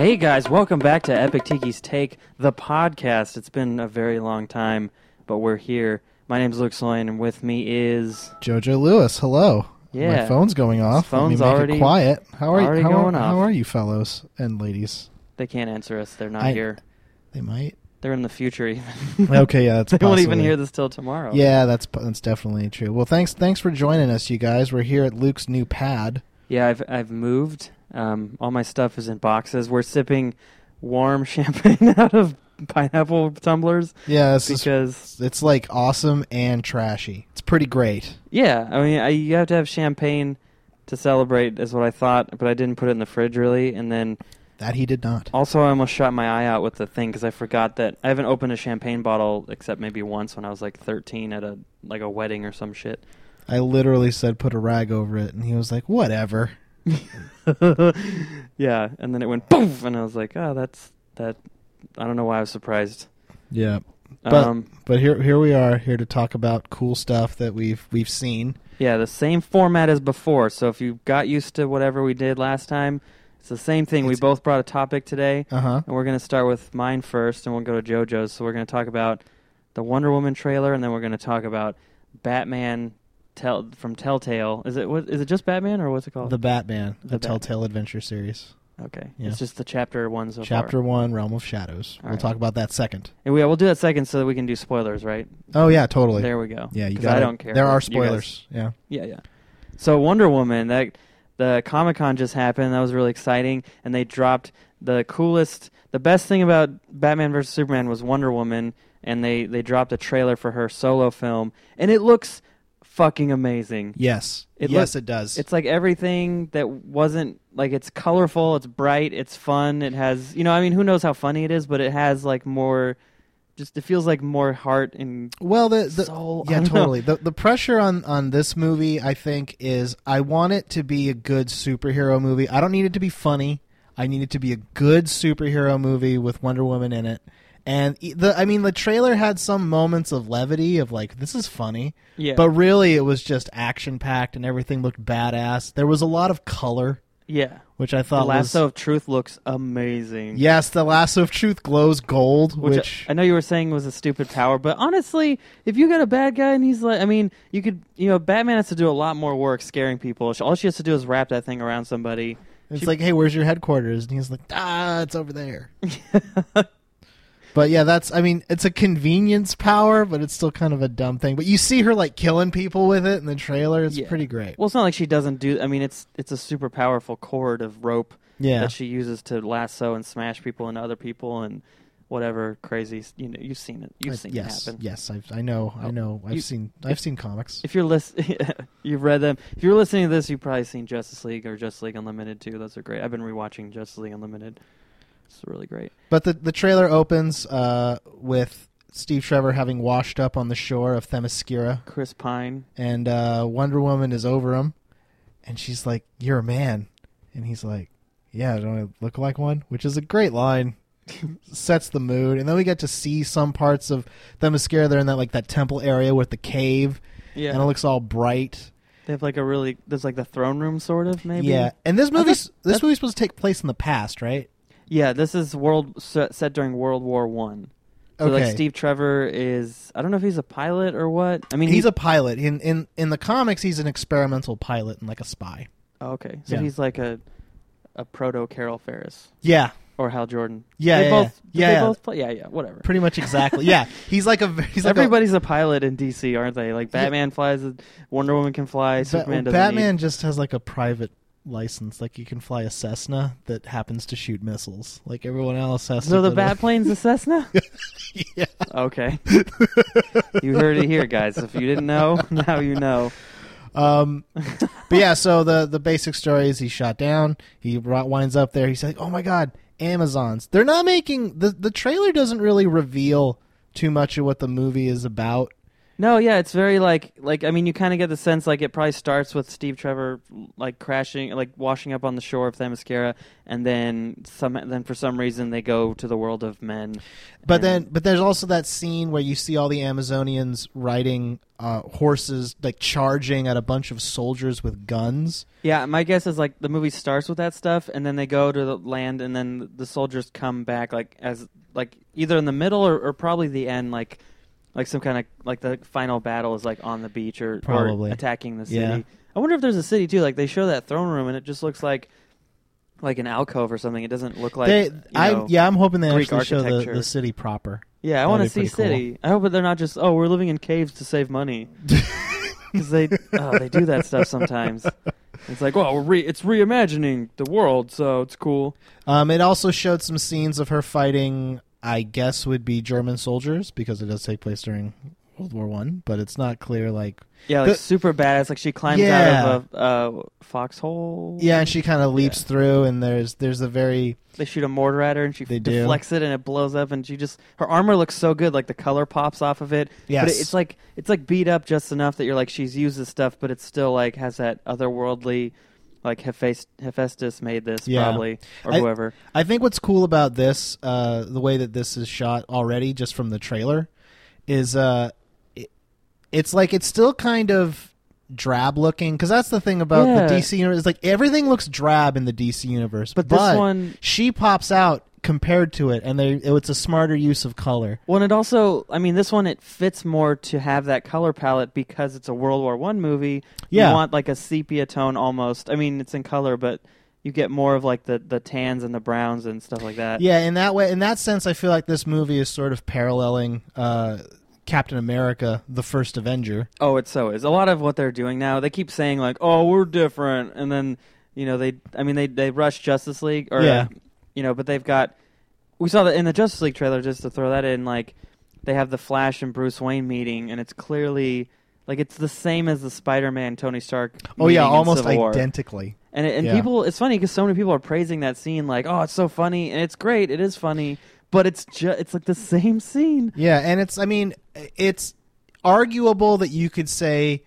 Hey guys, welcome back to Epic Tiki's Take, the podcast. It's been a very long time, but we're here. My name's Luke Sloan, and with me is Jojo Lewis. Hello. Yeah. My phone's going off. Phone's already quiet. How are you, fellows and ladies? They can't answer us. They're not here. They might. They're in the future, even. Okay, yeah, that's possible. They won't even hear this till tomorrow. Yeah, that's definitely true. Well, thanks for joining us, you guys. We're here at Luke's new pad. Yeah, I've moved. All my stuff is in boxes. We're sipping warm champagne out of pineapple tumblers. Yeah, it's like awesome and trashy. It's pretty great. Yeah, I mean, you have to have champagne to celebrate, is what I thought, but I didn't put it in the fridge really, and then. That he did not. Also, I almost shot my eye out with the thing because I forgot that I haven't opened a champagne bottle except maybe once when I was like 13 at a wedding or some shit. I literally said put a rag over it, and he was like, "Whatever." Yeah, and then it went poof, and I was like, "Oh, that's that." I don't know why I was surprised. Yeah, but here we are here to talk about cool stuff that we've seen. Yeah, the same format as before. So if you got used to whatever we did last time. It's the same thing. We both brought a topic today, and we're going to start with mine first, and we'll go to JoJo's. So we're going to talk about the Wonder Woman trailer, and then we're going to talk about Batman from Telltale. Is it just Batman, or what's it called? The Batman, Telltale Adventure series. Okay. Yeah. It's just the Chapter 1 so far. Chapter 1, Realm of Shadows. All right. Talk about that second. And we'll do that second so that we can do spoilers, right? Oh, yeah, totally. There we go. Yeah, you got it. I don't care. There are spoilers. Yeah. Yeah, yeah. So Wonder Woman, that... The Comic-Con just happened. That was really exciting. And they dropped the best thing about Batman v Superman was Wonder Woman. And they dropped a trailer for her solo film. And it looks fucking amazing. Yes. It does. It's like everything that wasn't, like, it's colorful, it's bright, it's fun. It has, you know, I mean, who knows how funny it is, but it has, like, more, just, it feels like more heart and soul. Yeah, totally. The pressure on this movie, I think, is I want it to be a good superhero movie. I don't need it to be funny. I need it to be a good superhero movie with Wonder Woman in it. And the trailer had some moments of levity of like, this is funny. Yeah. But really, it was just action-packed and everything looked badass. There was a lot of color. Yeah. Which I thought was... The Lasso of Truth looks amazing. Yes, the Lasso of Truth glows gold, which... I know you were saying was a stupid power, but honestly, if you got a bad guy and he's like... I mean, you could... You know, Batman has to do a lot more work scaring people. All she has to do is wrap that thing around somebody. It's like, hey, where's your headquarters? And he's like, it's over there. But yeah, that's... I mean, it's a convenience power, but it's still kind of a dumb thing. But you see her, like, killing people with it in the trailer. It's pretty great. Well, it's not like she doesn't do... I mean, it's a super powerful cord of rope that she uses to lasso and smash people and other people and whatever crazy... You know, you've seen it. You've seen it happen. Yes, I know. I've seen comics. If you're you've read them. If you're listening to this, you've probably seen Justice League or Justice League Unlimited, too. Those are great. I've been rewatching Justice League Unlimited. It's really great. But the trailer opens with Steve Trevor having washed up on the shore of Themyscira. Chris Pine. And Wonder Woman is over him. And she's like, "You're a man." And he's like, "Yeah, don't I look like one?" Which is a great line. Sets the mood. And then we get to see some parts of Themyscira. They're in that temple area with the cave. Yeah. And it looks all bright. They have there's like the throne room sort of maybe. Yeah. And this movie's supposed to take place in the past, right? Yeah, this is set during World War I. So okay. Like Steve Trevor is, I don't know if he's a pilot or what. I mean, he's a pilot. In the comics, he's an experimental pilot and like a spy. Oh, okay, so he's like a proto Carol Ferris. Yeah, or Hal Jordan. Yeah, they both play. Yeah, yeah, whatever. Pretty much exactly. Yeah, he's like a. He's everybody's a pilot in DC, aren't they? Like Batman flies, Wonder Woman can fly, Superman doesn't. Batman just has like a private license, like you can fly a Cessna that happens to shoot missiles. Like everyone else has to. So the Batplane's a Cessna? Yeah. Okay. You heard it here, guys. If you didn't know, now you know. But yeah, so the basic story is he's shot down. He winds up there. He's like, "Oh my God, Amazons." They're not making the trailer doesn't really reveal too much of what the movie is about. No, yeah, it's very like I mean, you kind of get the sense like it probably starts with Steve Trevor like crashing, like washing up on the shore of Themyscira, and then for some reason they go to the world of men. But there's also that scene where you see all the Amazonians riding horses, like charging at a bunch of soldiers with guns. Yeah, my guess is like the movie starts with that stuff, and then they go to the land, and then the soldiers come back like as like either in the middle or probably the end, like. Like some kind of like the final battle is like on the beach or attacking the city. Yeah. I wonder if there's a city too. Like they show that throne room and it just looks like an alcove or something. It doesn't look like I'm hoping they Greek actually show the city proper. Yeah, I want to see city. Cool. I hope that they're not just we're living in caves to save money because they do that stuff sometimes. It's like, well, it's reimagining the world, so it's cool. It also showed some scenes of her fighting. I guess would be German soldiers because it does take place during World War I, but it's not clear like... Yeah, like super badass. Like she climbs out of a foxhole. Yeah, and she kind of leaps through and there's a very... They shoot a mortar at her and she deflects it and it blows up and she just... Her armor looks so good, like the color pops off of it. Yes. But it's like beat up just enough that you're like, she's used this stuff, but it still like has that otherworldly... Like Hephaestus made this probably, or whoever. I think what's cool about this, the way that this is shot already, just from the trailer, is it's like it's still kind of drab looking. Because that's the thing about the DC universe. It's like everything looks drab in the DC universe, but this one, she pops out compared to it, and it's a smarter use of color. Well, and it also, I mean, this one it fits more to have that color palette because it's a World War I movie. Yeah. You want like a sepia tone almost. I mean, it's in color, but you get more of like the tans and the browns and stuff like that. Yeah, in that way, in that sense, I feel like this movie is sort of paralleling Captain America, The First Avenger. Oh, it so is. A lot of what they're doing now, they keep saying like, "Oh, we're different," and then you know they rush Justice League or. Yeah. You know, but they've got... We saw that in the Justice League trailer, just to throw that in, like, they have the Flash and Bruce Wayne meeting, and it's clearly... Like, it's the same as the Spider-Man, Tony Stark meeting almost in Civil identically. War. And people... It's funny, because so many people are praising that scene, like, oh, it's so funny, and it's great, it is funny, but it's like the same scene. Yeah, and it's... I mean, it's arguable that you could say...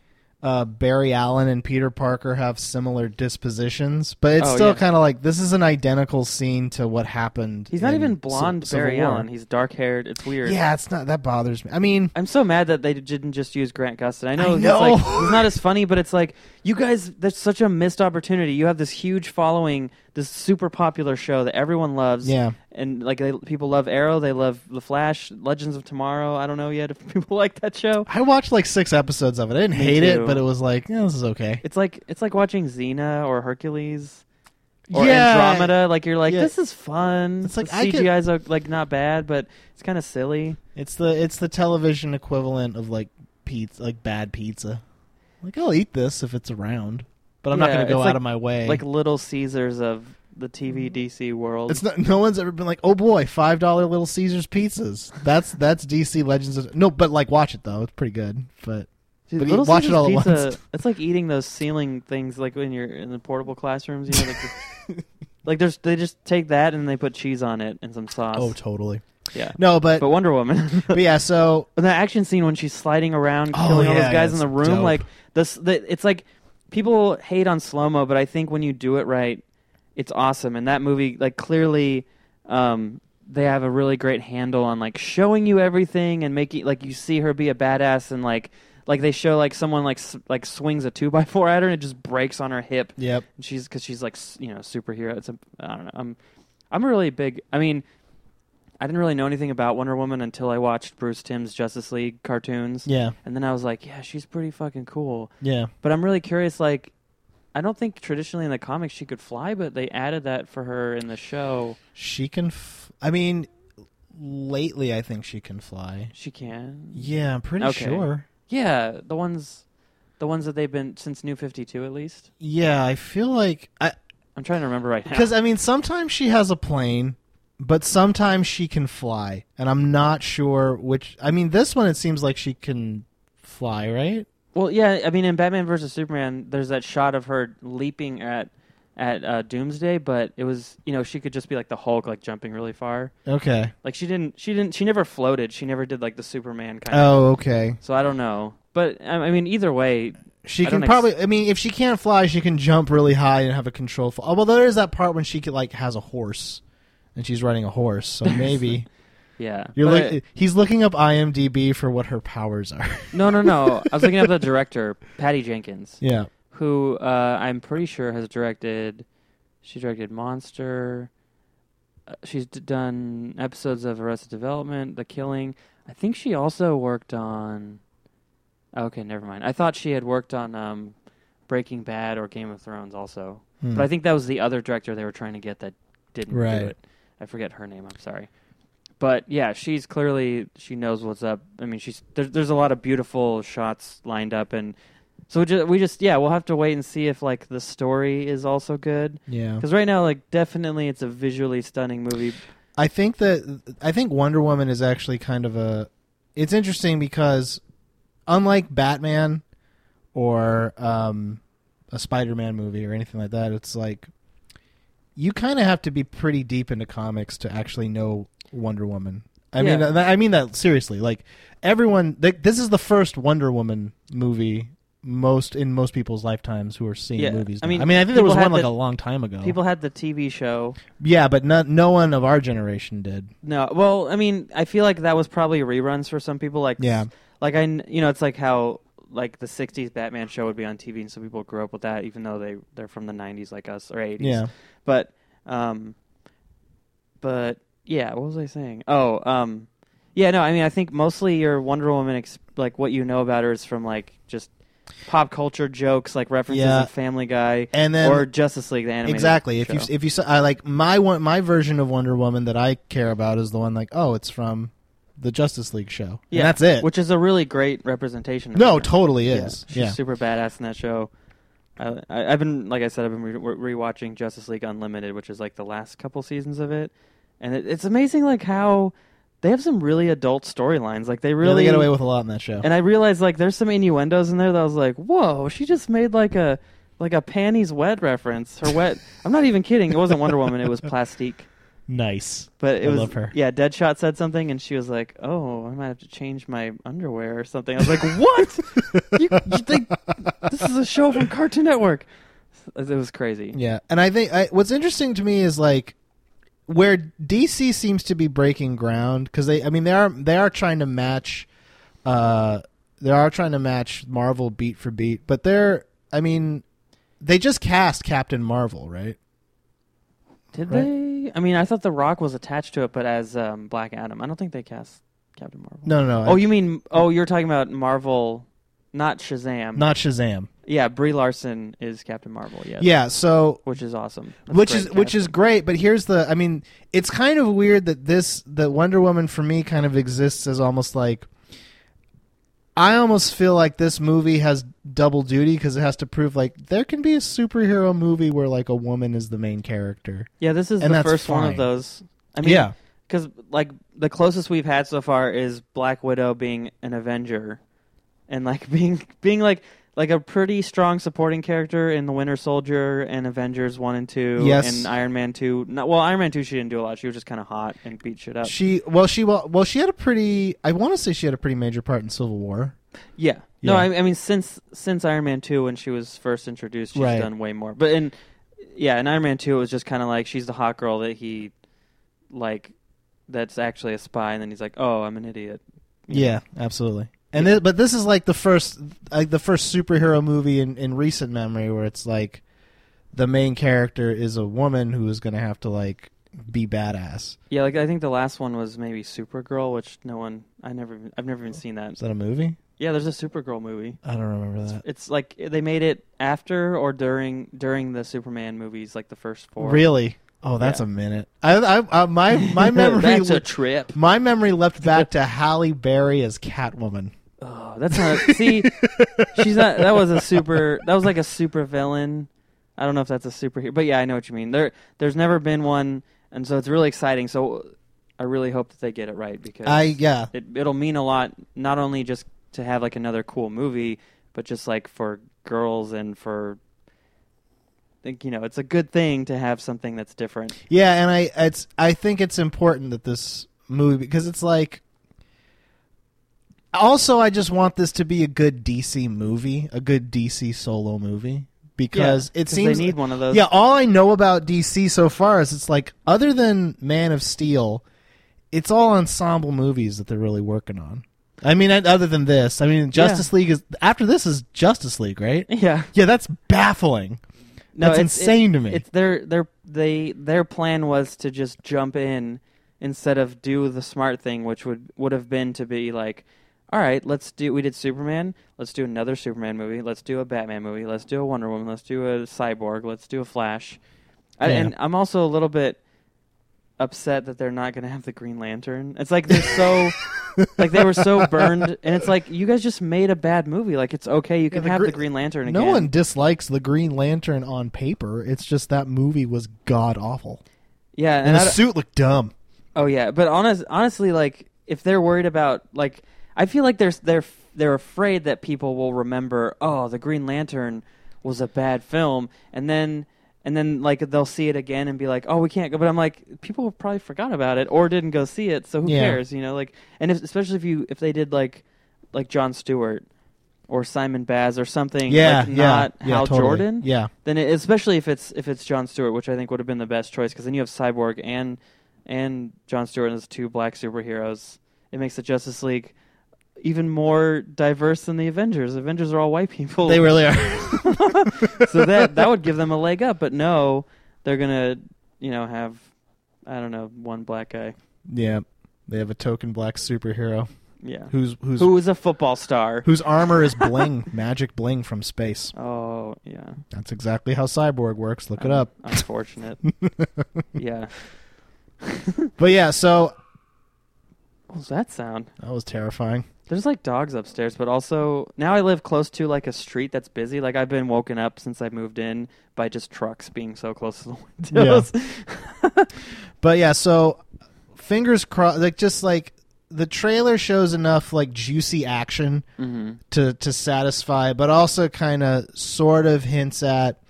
Barry Allen and Peter Parker have similar dispositions, but it's still kind of like this is an identical scene to what happened. He's not even blonde Barry Allen. He's dark-haired. It's weird. Yeah, it's not. That bothers me. I mean... I'm so mad that they didn't just use Grant Gustin. I know. It's like, he's not as funny, but it's like, you guys, that's such a missed opportunity. You have this huge following, this super popular show that everyone loves. Yeah. And like people love Arrow, they love The Flash, Legends of Tomorrow. I don't know yet if people like that show. I watched like 6 episodes of it. I didn't hate it, but it was like, yeah, this is okay. It's like watching Xena or Hercules or Andromeda. Like you're like, this is fun. It's like the CGI's like not bad, but it's kind of silly. It's the television equivalent of like pizza, like bad pizza. Like I'll eat this if it's around, but I'm not going to go out of my way. Like Little Caesars of the TV DC world. It's not. No one's ever been like, oh boy, $5 Little Caesars pizzas. That's DC Legends. No, but like watch it though. It's pretty good. But watch it all at once. It's like eating those ceiling things like when you're in the portable classrooms. You know, like, they just take that and they put cheese on it and some sauce. Oh, totally. Yeah. No, but Wonder Woman. But yeah, so and that action scene when she's sliding around, killing all those guys in the room, dope. Like this. It's like people hate on slow mo, but I think when you do it right. It's awesome, and that movie, like, clearly, they have a really great handle on, like, showing you everything and making, like, you see her be a badass, and, like they show, like, someone, like swings a 2x4 at her, and it just breaks on her hip. Yep. And because she's, like, you know, superhero. I don't know. I'm really big. I mean, I didn't really know anything about Wonder Woman until I watched Bruce Timm's Justice League cartoons. Yeah. And then I was like, yeah, she's pretty fucking cool. Yeah. But I'm really curious, like... I don't think traditionally in the comics she could fly, but they added that for her in the show. She can... lately I think she can fly. She can? Yeah, I'm pretty sure. Yeah, the ones that they've been... Since New 52, at least. Yeah, I feel like... I'm trying to remember right now. Because, I mean, sometimes she has a plane, but sometimes she can fly. And I'm not sure which... I mean, this one, it seems like she can fly, right? Well, yeah, I mean, in Batman v Superman, there's that shot of her leaping at at Doomsday, but it was, you know, she could just be like the Hulk, like jumping really far. Okay. Like she never floated. She never did like the Superman kind of. Oh, okay. So I don't know. But I mean, either way, she can probably, I mean, if she can't fly, she can jump really high and have a control fall. Although there is that part when she could, like, has a horse and she's riding a horse. So maybe. Yeah. He's looking up IMDb for what her powers are. No. I was looking up the director, Patty Jenkins. Yeah. Who I'm pretty sure has directed... She directed Monster. She's done episodes of Arrested Development, The Killing. I think she also worked on... Okay, never mind. I thought she had worked on Breaking Bad or Game of Thrones also. Hmm. But I think that was the other director they were trying to get that didn't do it. I forget her name. I'm sorry. But yeah, she's clearly... She knows what's up. I mean, there's a lot of beautiful shots lined up, and... So we'll have to wait and see if, like, the story is also good. Yeah. Because right now, like, definitely it's a visually stunning movie. I think Wonder Woman is actually kind of a... It's interesting because unlike Batman or a Spider-Man movie or anything like that, it's like you kind of have to be pretty deep into comics to actually know Wonder Woman. I mean that seriously. Like, everyone... This is the first Wonder Woman movie... in most people's lifetimes who are seeing movies now. I mean, I think there was one a long time ago. People had the TV show. Yeah, but no one of our generation did. No. Well, I mean, I feel like that was probably reruns for some people. Like, yeah. Like, you know, it's like how, like, the 60s Batman show would be on TV, and some people grew up with that, even though they're from the 90s like us, or 80s. Yeah. But yeah, what was I saying? Oh, yeah, no, I mean, I think mostly your Wonder Woman, like, what you know about her is from, like, just... pop culture jokes, like references to Family Guy, and then, or Justice League, the animated exactly. Show. If you saw, I like my version of Wonder Woman that I care about is the one like, oh, it's from the Justice League show. Yeah, and that's it. Which is a really great representation. Totally is. Yeah, she's super badass in that show. I've been, like I said, rewatching Justice League Unlimited, which is like the last couple seasons of it, and it's amazing like how. They have some really adult storylines. Like they really get away with a lot in that show. And I realized like there's some innuendos in there that I was like, whoa, she just made like a panties wet reference. Her wet. I'm not even kidding. It wasn't Wonder Woman. It was Plastique. Nice. But I love her. Yeah, Deadshot said something, and she was like, oh, I might have to change my underwear or something. I was like, what? you think this is a show from Cartoon Network? It was crazy. Yeah, and I think what's interesting to me is like. Where DC seems to be breaking ground because they are trying to match, Marvel beat for beat, but they just cast Captain Marvel, right? Did they? I mean, I thought The Rock was attached to it, but as Black Adam, I don't think they cast Captain Marvel. No. Oh, you're talking about Marvel, not Shazam. Not Shazam. Yeah, Brie Larson is Captain Marvel. Yes. Yeah, so which is awesome. Which is great, but here's the. I mean, it's kind of weird that that Wonder Woman for me kind of exists as almost like. I almost feel like this movie has double duty because it has to prove like there can be a superhero movie where like a woman is the main character. Yeah, this is the first one of those. I mean, yeah, because like the closest we've had so far is Black Widow being an Avenger, and like being like. Like a pretty strong supporting character in The Winter Soldier and Avengers 1 and 2 and Iron Man 2. Iron Man 2 she didn't do a lot. She was just kind of hot and beat shit up. She had a pretty major part in Civil War. Yeah. No, I mean since Iron Man 2 when she was first introduced, she's done way more. But in Iron Man 2 it was just kind of like she's the hot girl that he like that's actually a spy and then he's like, "Oh, I'm an idiot." Yeah, absolutely. And but this is like the first superhero movie in recent memory where it's like the main character is a woman who is going to have to like be badass. Yeah, like I think the last one was maybe Supergirl, which I've never even seen that. Is that a movie? Yeah, there's a Supergirl movie. I don't remember that. It's like they made it after or during the Superman movies, like the first four. Really? Oh, that's a minute. My memory that's a trip. My memory leapt back to Halle Berry as Catwoman. Oh, that's not. See, she's not. That was like a super villain. I don't know if that's a superhero, but yeah, I know what you mean. There's never been one, and so it's really exciting. So, I really hope that they get it right because it'll mean a lot. Not only just to have like another cool movie, but just like for girls and for think, you know, it's a good thing to have something that's different. Yeah, and I think it's important that this movie, because it's like, also I just want this to be a good DC movie, a good DC solo movie, because it seems they need one of those. Yeah, all I know about DC so far is it's like, other than Man of Steel, it's all ensemble movies that they're really working on. I mean, other than this, I mean, Justice League is, after this is Justice League, right? Yeah. Yeah, that's baffling. No, that's insane to me. It's their plan was to just jump in instead of do the smart thing, which would have been to be like, all right, we did Superman, let's do another Superman movie, let's do a Batman movie, let's do a Wonder Woman, let's do a Cyborg, let's do a Flash. Yeah. And I'm also a little bit upset that they're not going to have the Green Lantern. It's like they're so... like they were so burned, and it's like, you guys just made a bad movie. Like, it's okay, you can have the Green Lantern again. No one dislikes the Green Lantern on paper. It's just that movie was god awful. Yeah, and the suit looked dumb. Oh yeah, but honestly, like, if they're worried about, like, I feel like they're afraid that people will remember, oh, the Green Lantern was a bad film, and then like they'll see it again and be like, "Oh, we can't go." But I'm like, people probably forgot about it or didn't go see it, so who cares, you know? Like, and especially if they did like Jon Stewart or Simon Baz or something, Jordan, then it, especially if it's Jon Stewart, which I think would have been the best choice, because then you have Cyborg and Jon Stewart as two black superheroes. It makes the Justice League even more diverse than the Avengers. Avengers are all white people. They really are. So that would give them a leg up, but no, they're gonna, you know, have, I don't know, one black guy. Yeah, they have a token black superhero. Yeah, who is a football star whose armor is bling, magic bling from space. Oh yeah, that's exactly how Cyborg works. Look it up. Unfortunate. Yeah. But yeah, so. What was that sound? That was terrifying. There's like dogs upstairs, but also now I live close to like a street that's busy. Like, I've been woken up since I moved in by just trucks being so close to the windows. Yeah. But yeah, so fingers crossed. Like, just like the trailer shows enough like juicy action to satisfy, but also kind of sort of hints at,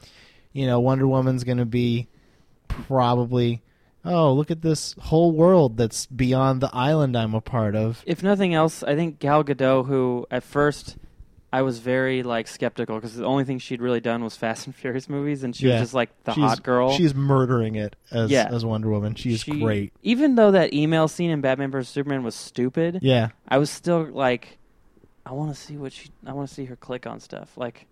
you know, Wonder Woman's going to be probably... oh, look at this whole world that's beyond the island I'm a part of. If nothing else, I think Gal Gadot, who at first I was very like skeptical because the only thing she'd really done was Fast and Furious movies, and she was just like she's hot girl. She's murdering it as Wonder Woman. She's great. Even though that email scene in Batman vs Superman was stupid, I was still like, I want to see her click on stuff. Like,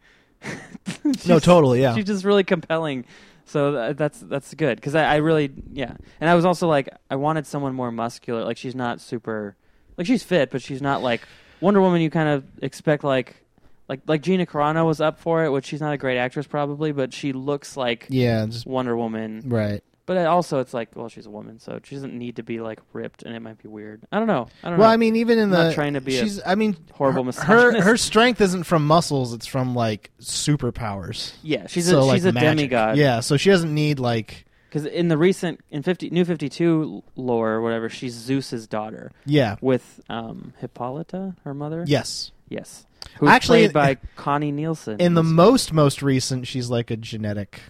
no, totally, yeah. She's just really compelling. So that's good, because I really, and I was also like, I wanted someone more muscular. Like, she's not super, like, she's fit, but she's not like Wonder Woman. You kind of expect like Gina Carano was up for it, which she's not a great actress probably, but she looks like Wonder Woman, right? But also it's like, well, she's a woman, so she doesn't need to be like ripped, and it might be weird. I don't know. Well, I mean, even in not trying to be, horrible misogynist. Her strength isn't from muscles; it's from like superpowers. Yeah, she's a demigod. Yeah, so she doesn't need like, because in New 52 lore or whatever, she's Zeus's daughter. Yeah, with Hippolyta, her mother. Yes. Who's actually played by Connie Nielsen. In the most recent, she's like a genetic.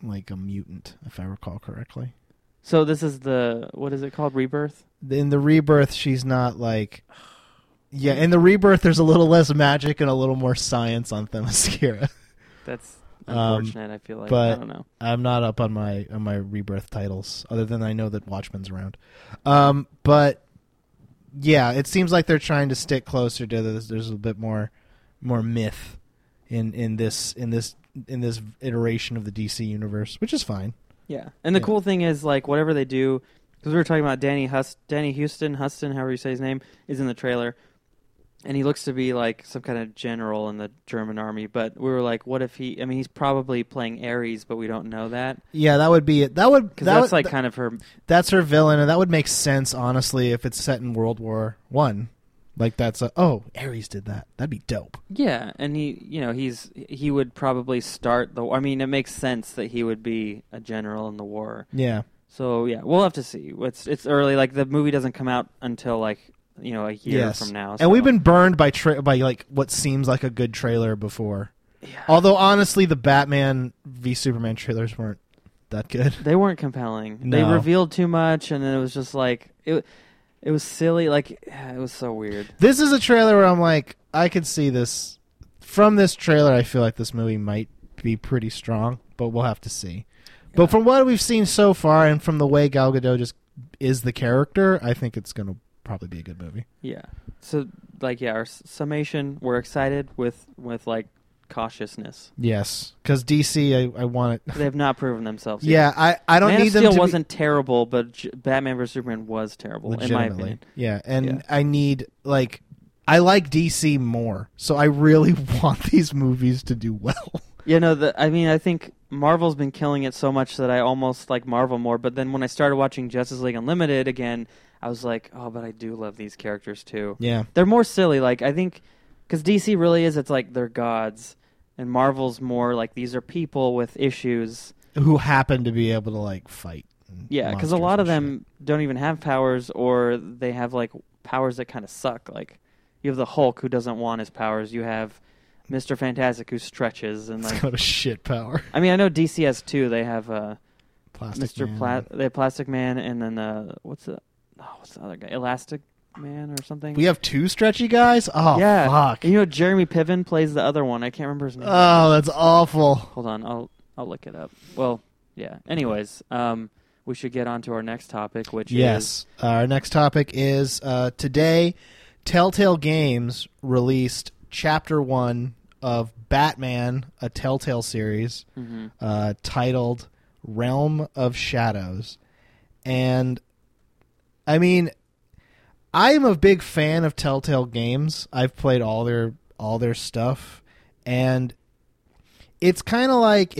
Like a mutant, if I recall correctly. So this is what is it called? Rebirth? In the Rebirth, she's not like... yeah, in the Rebirth, there's a little less magic and a little more science on Themyscira. That's unfortunate, I feel like. But I don't know. I'm not up on my Rebirth titles, other than I know that Watchmen's around. But yeah, it seems like they're trying to stick closer to this. There's a bit more myth in this iteration of the DC universe, which is fine. Yeah. And the cool thing is, like, whatever they do, because we were talking about Danny Huston, however you say his name, is in the trailer, and he looks to be like some kind of general in the German army, but we were like, what if he, I mean, he's probably playing Ares, but we don't know that. Yeah, that would be it. That would, because that's like kind of her. That's her villain, and that would make sense, honestly, if it's set in World War I. Like, that's Ares did that. That'd be dope. Yeah, and he would probably start the... I mean, it makes sense that he would be a general in the war. Yeah. So, yeah, we'll have to see. It's early. Like, the movie doesn't come out until, like, you know, a year from now. So. And we've been burned by, like, what seems like a good trailer before. Yeah. Although, honestly, the Batman v Superman trailers weren't that good. They weren't compelling. No. They revealed too much, and then it was just like... It was silly. Like, it was so weird. This is a trailer where I'm like, I could see this. From this trailer, I feel like this movie might be pretty strong, but we'll have to see. Yeah. But from what we've seen so far and from the way Gal Gadot just is the character, I think it's going to probably be a good movie. Yeah. So, like, yeah, our summation, we're excited with like, cautiousness. Yes. Because DC, I want it. They've not proven themselves either. Yeah, I don't Man need them to Man of Steel wasn't terrible, but Batman vs. Superman was terrible, in my opinion. Yeah, and yeah. I need, like, I like DC more, so I really want these movies to do well. Yeah, no, I mean, I think Marvel's been killing it so much that I almost like Marvel more, but then when I started watching Justice League Unlimited again, I was like, oh, but I do love these characters, too. Yeah. They're more silly, like, I think... Because DC really is, it's like they're gods. And Marvel's more like these are people with issues. Who happen to be able to like fight. Yeah, because a lot of them don't even have powers or they have like powers that kind of suck. Like you have the Hulk who doesn't want his powers. You have Mr. Fantastic who stretches. And like, it's got a shit power. I mean, I know DC has two. They have They have Plastic Man and then what's the other guy? Elastic Man or something. We have two stretchy guys? Oh, yeah. Fuck. And you know, Jeremy Piven plays the other one. I can't remember his name. Oh, that's awful. Hold on. I'll look it up. Well, yeah. Anyways, we should get on to our next topic, which is... Yes. Our next topic is today, Telltale Games released Chapter 1 of Batman, a Telltale series, titled Realm of Shadows. And, I mean... I'm a big fan of Telltale Games. I've played all their stuff, and it's kind of like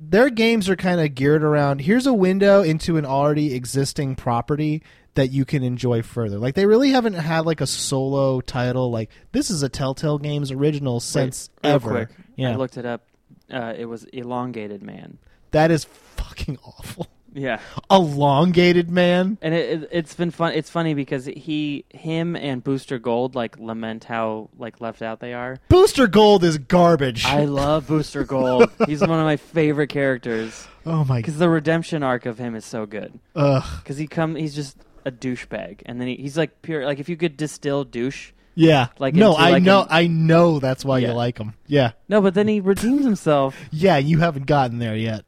their games are kind of geared around here's a window into an already existing property that you can enjoy further. Like they really haven't had like a solo title like this is a Telltale Games original since ever. Quick. Yeah. I looked it up. It was Elongated Man. That is fucking awful. Yeah, Elongated Man, and it's been fun. It's funny because him, and Booster Gold like lament how like left out they are. Booster Gold is garbage. I love Booster Gold. He's one of my favorite characters. Oh my! Because the redemption arc of him is so good. Ugh. Because he's just a douchebag, and then he's like pure. Like if you could distill douche. Yeah. Like no, into, like, I know that's why you like him. Yeah. No, but then he redeems himself. Yeah, you haven't gotten there yet.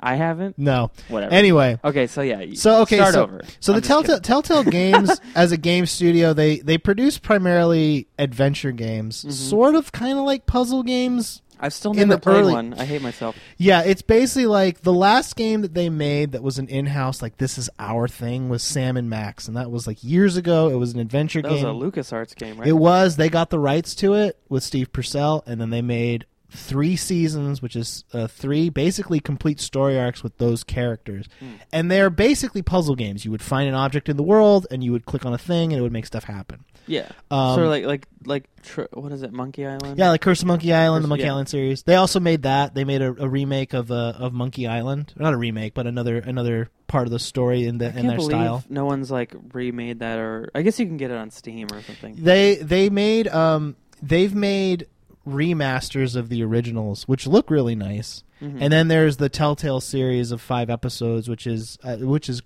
I haven't? No. Whatever. Anyway. Okay, so yeah. Start over. So the Telltale Games, as a game studio, they produce primarily adventure games, sort of kind of like puzzle games. I've still never played one. I hate myself. Yeah, it's basically like the last game that they made that was an in-house, like this is our thing, was Sam and Max. And that was like years ago. It was an adventure game. That was a LucasArts game, right? It was. They got the rights to it with Steve Purcell, and then they made... 3 seasons, which is 3 basically complete story arcs with those characters. And they're basically puzzle games. You would find an object in the world and you would click on a thing and it would make stuff happen. Yeah. Sort of like what is it, Monkey Island? Yeah, like Curse of Monkey Island, the Monkey Island series. They also made that. They made a remake of Monkey Island. Not a remake, but another part of the story in their style. No one's like remade that, or I guess you can get it on Steam or something. They've made remasters of the originals, which look really nice, and then there's the Telltale series of 5 episodes, which is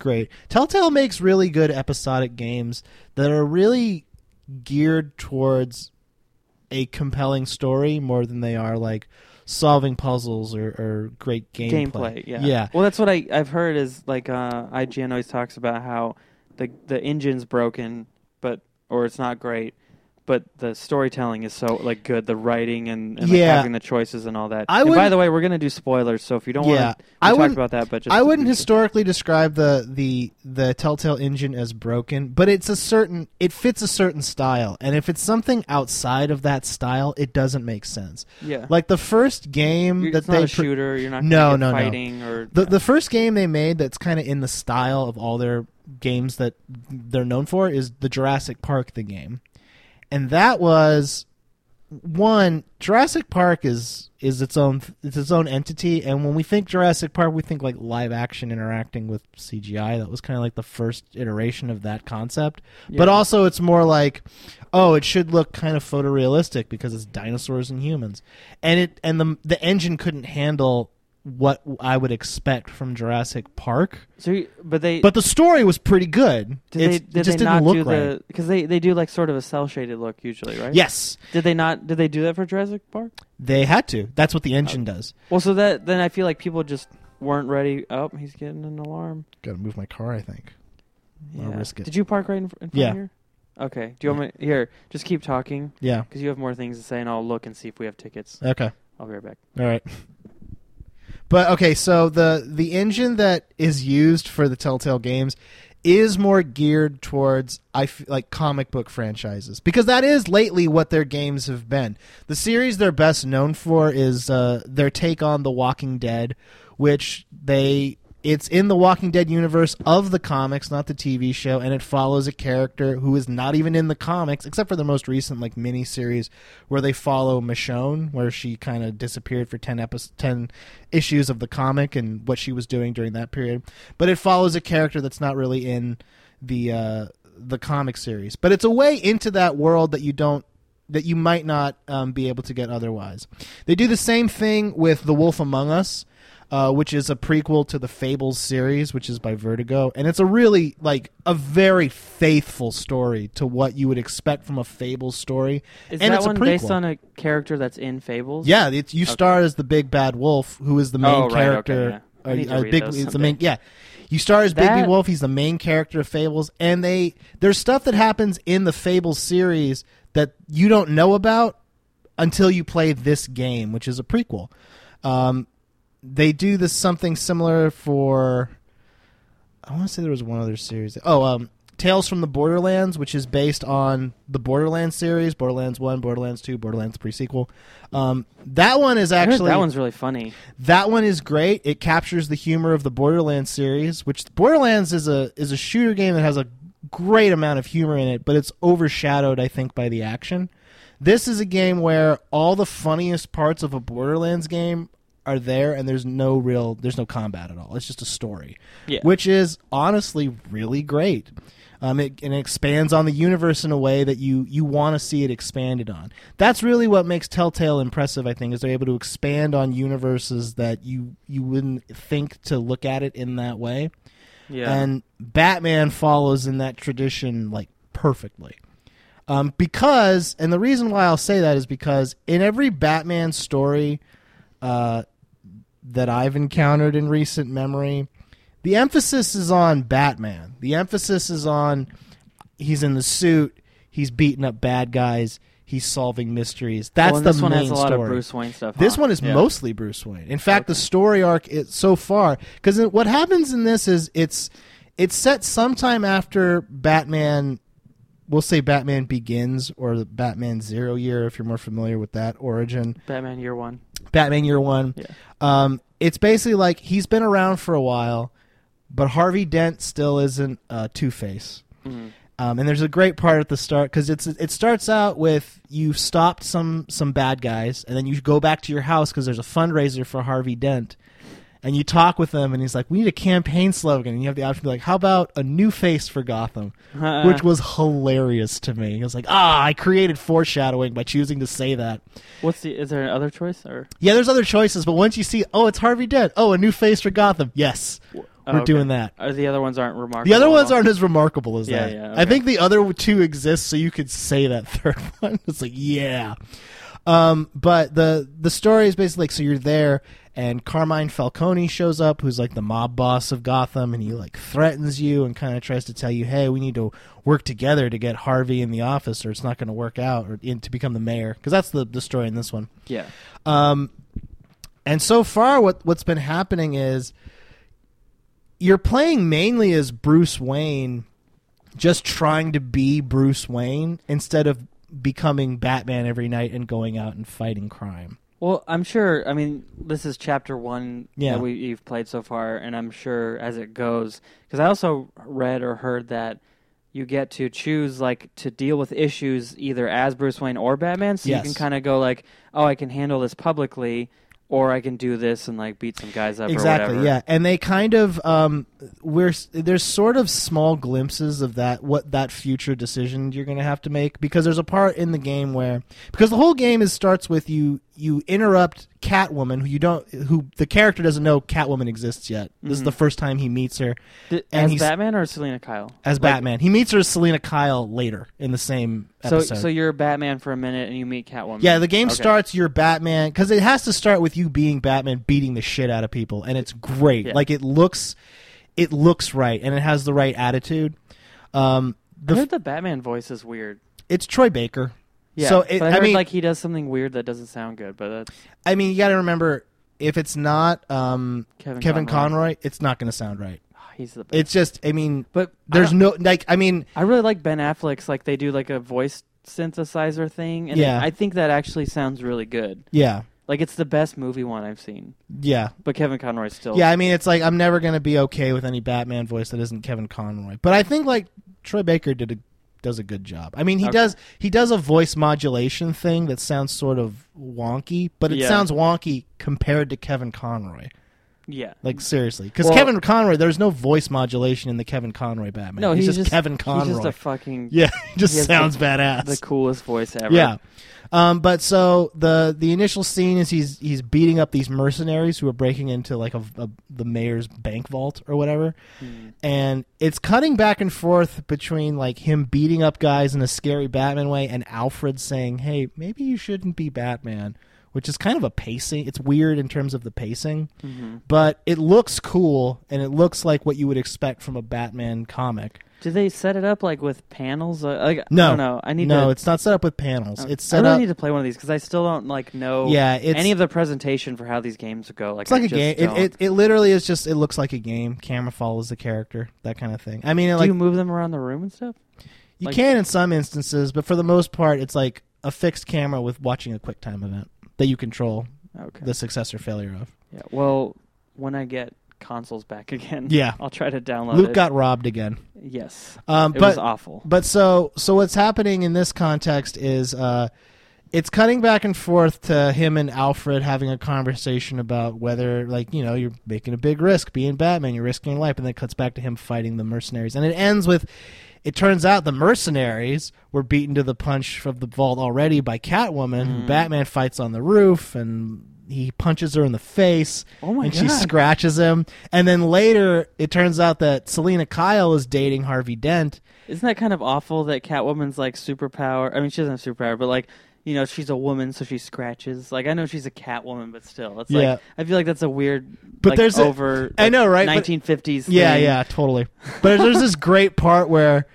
great. Telltale makes really good episodic games that are really geared towards a compelling story more than they are like solving puzzles or great gameplay. Yeah. Well, that's what I've heard is like IGN always talks about how the engine's broken, or it's not great. But the storytelling is so like good, the writing and like, having the choices and all that. And by the way, we're going to do spoilers, so if you don't want to talk about that, but just I wouldn't historically describe the Telltale engine as broken, but it fits a certain style, and if it's something outside of that style, it doesn't make sense. Yeah, like the first game shooter, you're not fighting or the first game they made that's kind of in the style of all their games that they're known for is the Jurassic Park the game. And that was one, Jurassic Park is its own entity, and when we think Jurassic Park, we think like live action interacting with CGI. That was kind of like the first iteration of that concept. Yeah. But also, it's more like, oh, it should look kind of photorealistic because it's dinosaurs and humans, and the engine couldn't handle what I would expect from Jurassic Park. But the story was pretty good. Did they not do the because they do like sort of a cel shaded look usually, right? Yes. Did they do that for Jurassic Park? They had to. That's what the engine does. Well, so that then I feel like people just weren't ready. Oh, he's getting an alarm. Got to move my car, I think. Yeah. I'll risk it. Did you park right in front of here? Okay. Do you want me here? Just keep talking. Yeah. Because you have more things to say, and I'll look and see if we have tickets. Okay. I'll be right back. All right. But okay, so the engine that is used for the Telltale games is more geared towards like comic book franchises, because that is lately what their games have been. The series they're best known for is their take on The Walking Dead, which it's in the Walking Dead universe of the comics, not the TV show, and it follows a character who is not even in the comics, except for the most recent like miniseries where they follow Michonne, where she kind of disappeared for 10 issues of the comic and what she was doing during that period. But it follows a character that's not really in the comic series. But it's a way into that world that you might not be able to get otherwise. They do the same thing with The Wolf Among Us, which is a prequel to the Fables series, which is by Vertigo. And it's a really, like, a very faithful story to what you would expect from a Fables story. Is that one based on a character that's in Fables? Yeah, you star as the big bad wolf, who is the main character. Okay, yeah. You star as Big B Wolf, he's the main character of Fables. And there's stuff that happens in the Fables series that you don't know about until you play this game, which is a prequel. They do this something similar for, I want to say there was one other series. Tales from the Borderlands, which is based on the Borderlands series, Borderlands 1, Borderlands 2, Borderlands pre-sequel. That one is actually... That one's really funny. That one is great. It captures the humor of the Borderlands series, which Borderlands is a shooter game that has a great amount of humor in it, but it's overshadowed, I think, by the action. This is a game where all the funniest parts of a Borderlands game are there, and there's no combat at all. It's just a story, which is honestly really great. It expands on the universe in a way that you want to see it expanded on. That's really what makes Telltale impressive, I think, is they're able to expand on universes that you wouldn't think to look at it in that way. Yeah. And Batman follows in that tradition like perfectly. Because, and the reason why I'll say that is because in every Batman story that I've encountered in recent memory, the emphasis is on Batman. The emphasis is on he's in the suit, he's beating up bad guys, he's solving mysteries. That's the main story. This one has a lot of Bruce Wayne stuff. This one is mostly Bruce Wayne. In fact, the story arc is so far, because what happens in this is it's set sometime after Batman. We'll say Batman Begins, or the Batman 0 year, if you're more familiar with that origin. Batman Year One. Yeah. It's basically like he's been around for a while, but Harvey Dent still isn't Two-Face. Mm-hmm. And there's a great part at the start, because it starts out with you've stopped some bad guys, and then you go back to your house because there's a fundraiser for Harvey Dent. And you talk with him, and he's like, we need a campaign slogan. And you have the option to be like, how about a new face for Gotham? Which was hilarious to me. I was like, I created foreshadowing by choosing to say that. Is there another choice? Or? Yeah, there's other choices, but once you see, it's Harvey Dent. Oh, a new face for Gotham. Yes. We're doing that. The other ones aren't remarkable. The other ones aren't as remarkable as that. Yeah, okay. I think the other two exist, so you could say that third one. It's like, yeah. But the story is basically like, so you're there, and Carmine Falcone shows up, who's like the mob boss of Gotham, and he like threatens you and kind of tries to tell you, hey, we need to work together to get Harvey in the office, or it's not going to work out, or to become the mayor, because that's the story in this one. Yeah. And so far what's been happening is you're playing mainly as Bruce Wayne, just trying to be Bruce Wayne instead of becoming Batman every night and going out and fighting crime. Well, I'm sure, I mean, this is chapter one that you've played so far, and I'm sure as it goes, because I also read or heard that you get to choose like to deal with issues either as Bruce Wayne or Batman. So yes. You can kind of go like, oh, I can handle this publicly, or I can do this and like beat some guys up. Exactly, or whatever. Yeah. And they kind of there's sort of small glimpses of that, what that future decision you're going to have to make, because there's a part in the game where, because the whole game starts with you interrupt Catwoman, who the character doesn't know Catwoman exists yet. This is the first time he meets her. As Batman or Selina Kyle? As Batman. He meets her as Selina Kyle later in the same episode. So you're Batman for a minute and you meet Catwoman. Yeah, the game starts, you're Batman, because it has to start with you being Batman beating the shit out of people, and it's great. Yeah. Like it looks right, and it has the right attitude. I heard the Batman voice is weird. It's Troy Baker. Yeah, so but I heard, like, he does something weird that doesn't sound good. But that's... I mean, you got to remember, if it's not Kevin Conroy, it's not going to sound right. Oh, he's the best. It's just, I mean, but there's no, like, I mean, I really like Ben Affleck's, like, they do like a voice synthesizer thing, and I think that actually sounds really good. Yeah. Like, it's the best movie one I've seen. Yeah. But Kevin Conroy's still... Yeah, I mean, it's like, I'm never going to be okay with any Batman voice that isn't Kevin Conroy. But I think, like, Troy Baker does a good job. I mean, he does a voice modulation thing that sounds sort of wonky, but it sounds wonky compared to Kevin Conroy. Yeah. Like, seriously. Because Kevin Conroy, there's no voice modulation in the Kevin Conroy Batman. No, he's just Kevin Conroy. He's just a fucking... Yeah, he just sounds badass. The coolest voice ever. Yeah. But so the initial scene is he's beating up these mercenaries who are breaking into like the mayor's bank vault or whatever, and it's cutting back and forth between like him beating up guys in a scary Batman way and Alfred saying, "Hey, maybe you shouldn't be Batman," which is kind of a pacing. It's weird in terms of the pacing, but it looks cool and it looks like what you would expect from a Batman comic. Do they set it up like with panels? Like, no, I don't know. It's not set up with panels. It's set up. I really need to play one of these because I still don't like know any of the presentation for how these games go. Like, it's like a game. It literally is just. It looks like a game. Camera follows the character, that kind of thing. I mean, do you move them around the room and stuff? You can in some instances, but for the most part, it's like a fixed camera with watching a QuickTime event that you control the success or failure of. Yeah. Well, when I get consoles back again, I'll try to download Luke it. Got robbed again. Yes. It was awful. But so what's happening in this context is it's cutting back and forth to him and Alfred having a conversation about whether, like, you know, you're making a big risk being Batman, you're risking your life, and then it cuts back to him fighting the mercenaries. And it ends with, it turns out the mercenaries were beaten to the punch of the vault already by Catwoman. Batman fights on the roof, and he punches her in the face, and she scratches him. And then later, it turns out that Selina Kyle is dating Harvey Dent. Isn't that kind of awful that Catwoman's, like, superpower... I mean, she doesn't have superpower, but, like, you know, she's a woman, so she scratches. Like, I know she's a Catwoman, but still. It's like, I feel like that's a weird, but like, there's over... I know, right? 1950s thing. Yeah, totally. But there's this great part where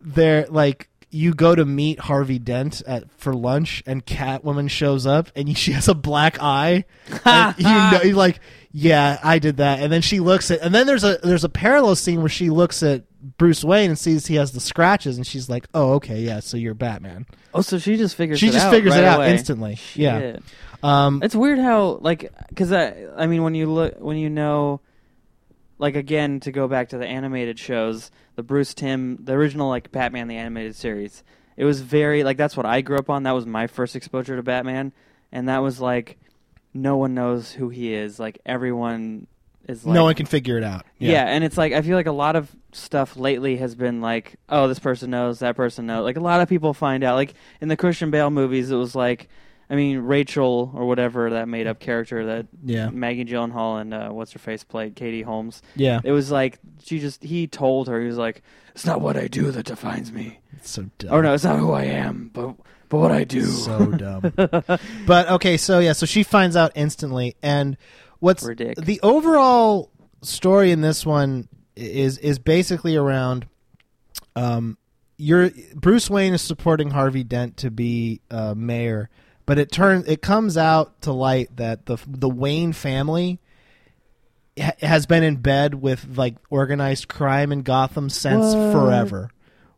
they're, like... You go to meet Harvey Dent for lunch, and Catwoman shows up, and she has a black eye. And you're like, yeah, I did that. And then she looks at, and then there's a parallel scene where she looks at Bruce Wayne and sees he has the scratches, and she's like, oh, okay, yeah, so you're Batman. Oh, so she just figures it out. She just figures it out instantly. Shit. Yeah. It's weird how, like, because I mean, when you look, when you know. Like, again, to go back to the animated shows, the Bruce Timm, the original, like, Batman the Animated Series, it was very, like, that's what I grew up on. That was my first exposure to Batman. And that was, like, no one knows who he is. Like, everyone is, like... No one can figure it out. Yeah, and it's, like, I feel like a lot of stuff lately has been, like, oh, this person knows, that person knows. Like, a lot of people find out. Like, in the Christian Bale movies, it was, like... I mean, Rachel or whatever, that made-up character that Maggie Gyllenhaal and what's-her-face played, Katie Holmes. Yeah. It was like, he told her, he was like, it's not what I do that defines me. It's so dumb. Or no, it's not who I am, but what I do. So dumb. But, okay, so yeah, so she finds out instantly, and what's... Ridiculous. The overall story in this one is basically around... Bruce Wayne is supporting Harvey Dent to be mayor... But it comes out to light that the Wayne family has been in bed with like organized crime in Gotham since forever,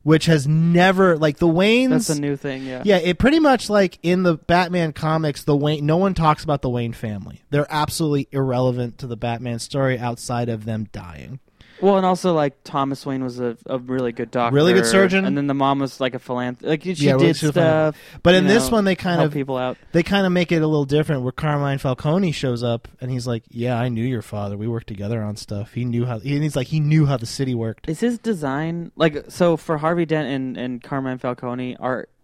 which has never like the Waynes. That's a new thing, yeah. Yeah, it pretty much like in the Batman comics, no one talks about the Wayne family. They're absolutely irrelevant to the Batman story outside of them dying. Well, and also, like, Thomas Wayne was a really good doctor. Really good surgeon. And then the mom was, like, a philanthropist. Like, she did stuff. But in this one, they kind of help people out. They kind of make it a little different, where Carmine Falcone shows up, and he's like, yeah, I knew your father. We worked together on stuff. He knew how... And he's like, he knew how the city worked. Is his design... Like, so for Harvey Dent and Carmine Falcone,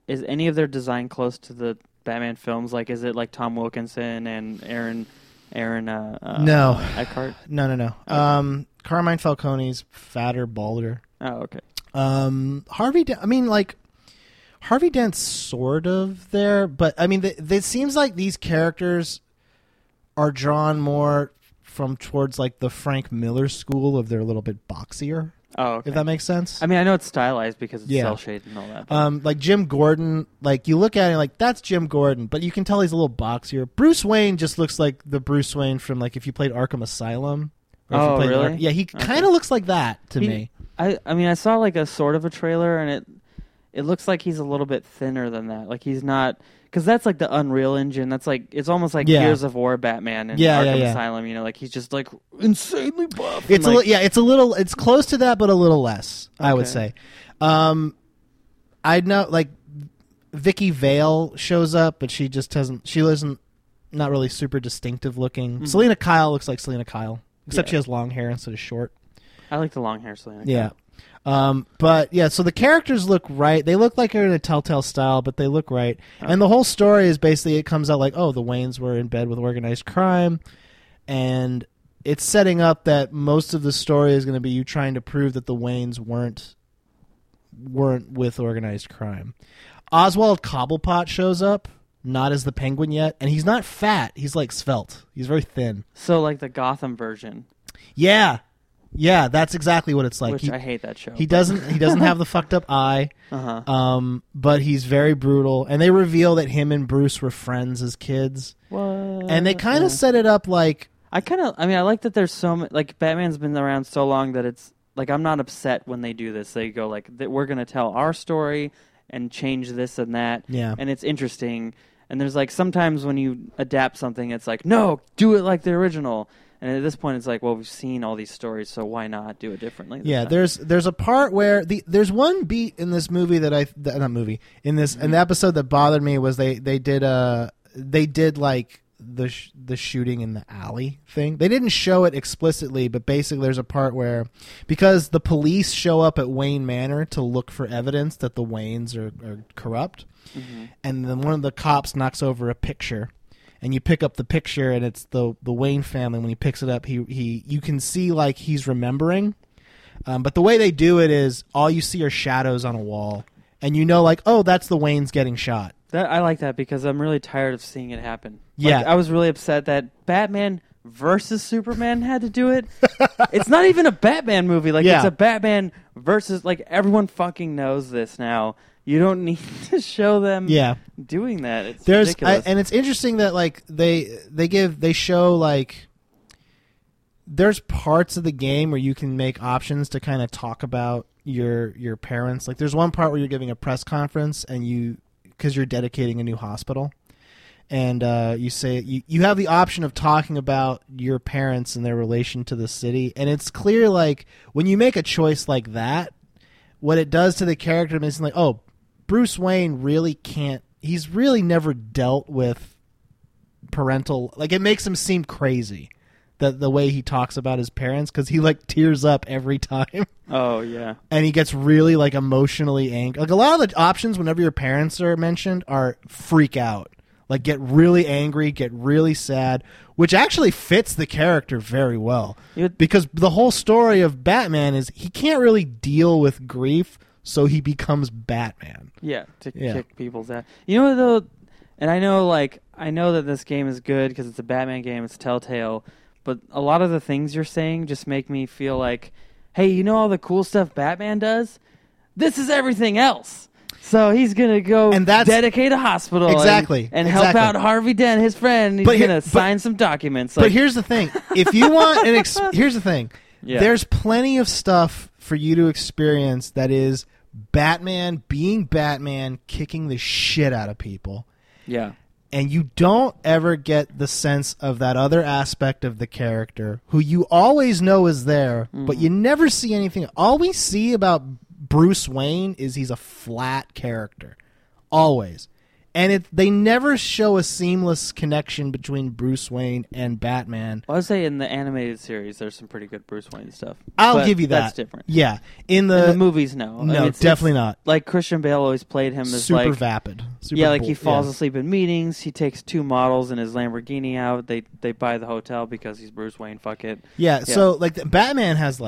is any of their design close to the Batman films? Like, is it, like, Tom Wilkinson and Aaron no. Eckhart? No. Okay. Carmine Falcone's fatter, balder. Oh, okay. Harvey Dent, I mean, like, Harvey Dent's sort of there, but, I mean, it seems like these characters are drawn more from towards, like, the Frank Miller school of they're a little bit boxier. Oh, okay. If that makes sense. I mean, I know it's stylized because it's cell shaded and all that. Like Jim Gordon, like you look at it, like that's Jim Gordon, but you can tell he's a little boxier. Bruce Wayne just looks like the Bruce Wayne from like if you played Arkham Asylum. Or if you really? Yeah, he kind of looks like that to me. I mean, I saw like a sort of a trailer, and it looks like he's a little bit thinner than that. Like he's not, because that's like the Unreal Engine. That's like it's almost like Gears of War Batman and Arkham Asylum. You know, like he's just like insanely buff. It's like, it's a little, it's close to that, but a little less. Okay. I would say. I know, like Vicky Vale shows up, but she just doesn't. She isn't not really super distinctive looking. Mm-hmm. Selena Kyle looks like Selena Kyle, except she has long hair instead of short. I like the long hair Selena Kyle. Yeah. But yeah, so the characters look right. They look like they're in a Telltale style, but they look right. Okay. And the whole story is basically, it comes out like, oh, the Waynes were in bed with organized crime. And it's setting up that most of the story is going to be you trying to prove that the Waynes weren't with organized crime. Oswald Cobblepot shows up, not as the Penguin yet. And he's not fat. He's like svelte. He's very thin. So like the Gotham version. Yeah. Yeah, that's exactly what it's like. Which I hate that show. He doesn't have the fucked up eye. Uh-huh. But he's very brutal, and they reveal that him and Bruce were friends as kids. What? And they kind of set it up like I like that there's so much, like Batman's been around so long that it's like I'm not upset when they do this. They go like we're going to tell our story and change this and that. Yeah. And it's interesting. And there's like sometimes when you adapt something it's like no, do it like the original. And at this point, it's like, well, we've seen all these stories, so why not do it differently? Yeah, there's a part where there's one beat in this movie in the episode that bothered me was they did like the shooting in the alley thing. They didn't show it explicitly, but basically there's a part where because the police show up at Wayne Manor to look for evidence that the Waynes are corrupt, and then one of the cops knocks over a picture. And you pick up the picture, and it's the Wayne family. When he picks it up, you can see like he's remembering, but the way they do it is all you see are shadows on a wall, and you know like oh that's the Waynes getting shot. I like that because I'm really tired of seeing it happen. Yeah, like, I was really upset that Batman versus Superman had to do it. It's not even a Batman movie. Like it's a Batman versus like everyone fucking knows this now. You don't need to show them doing that. It's ridiculous. And it's interesting that like they show like there's parts of the game where you can make options to kind of talk about your parents. Like there's one part where you're giving a press conference and you're dedicating a new hospital. And you say you have the option of talking about your parents and their relation to the city. And it's clear like when you make a choice like that, what it does to the character is like, oh, Bruce Wayne really can't. He's really never dealt with parental. Like it makes him seem crazy, the way he talks about his parents because he like tears up every time. Oh yeah, and he gets really like emotionally angry. Like a lot of the options whenever your parents are mentioned are freak out, like get really angry, get really sad, which actually fits the character very well because the whole story of Batman is he can't really deal with grief. So he becomes Batman. Yeah, to kick people's ass. You know though, and I know that this game is good because it's a Batman game. It's Telltale, but a lot of the things you're saying just make me feel like, hey, you know all the cool stuff Batman does? This is everything else. So he's gonna go and dedicate a hospital and help out Harvey Dent, his friend. He's gonna sign some documents. Like, but here's the thing: if you want, here's the thing. Yeah. There's plenty of stuff for you to experience that is Batman being Batman, kicking the shit out of people. Yeah. And you don't ever get the sense of that other aspect of the character who you always know is there, but you never see anything. All we see about Bruce Wayne is he's a flat character. Always. And they never show a seamless connection between Bruce Wayne and Batman. Well, I would say in the animated series, there's some pretty good Bruce Wayne stuff. I'll give you that. That's different. Yeah. In the movies, no. No, I mean, it's not. Like, Christian Bale always played him as super vapid. He falls asleep in meetings. He takes two models in his Lamborghini out. They buy the hotel because he's Bruce Wayne. Fuck it. Yeah. So like Batman has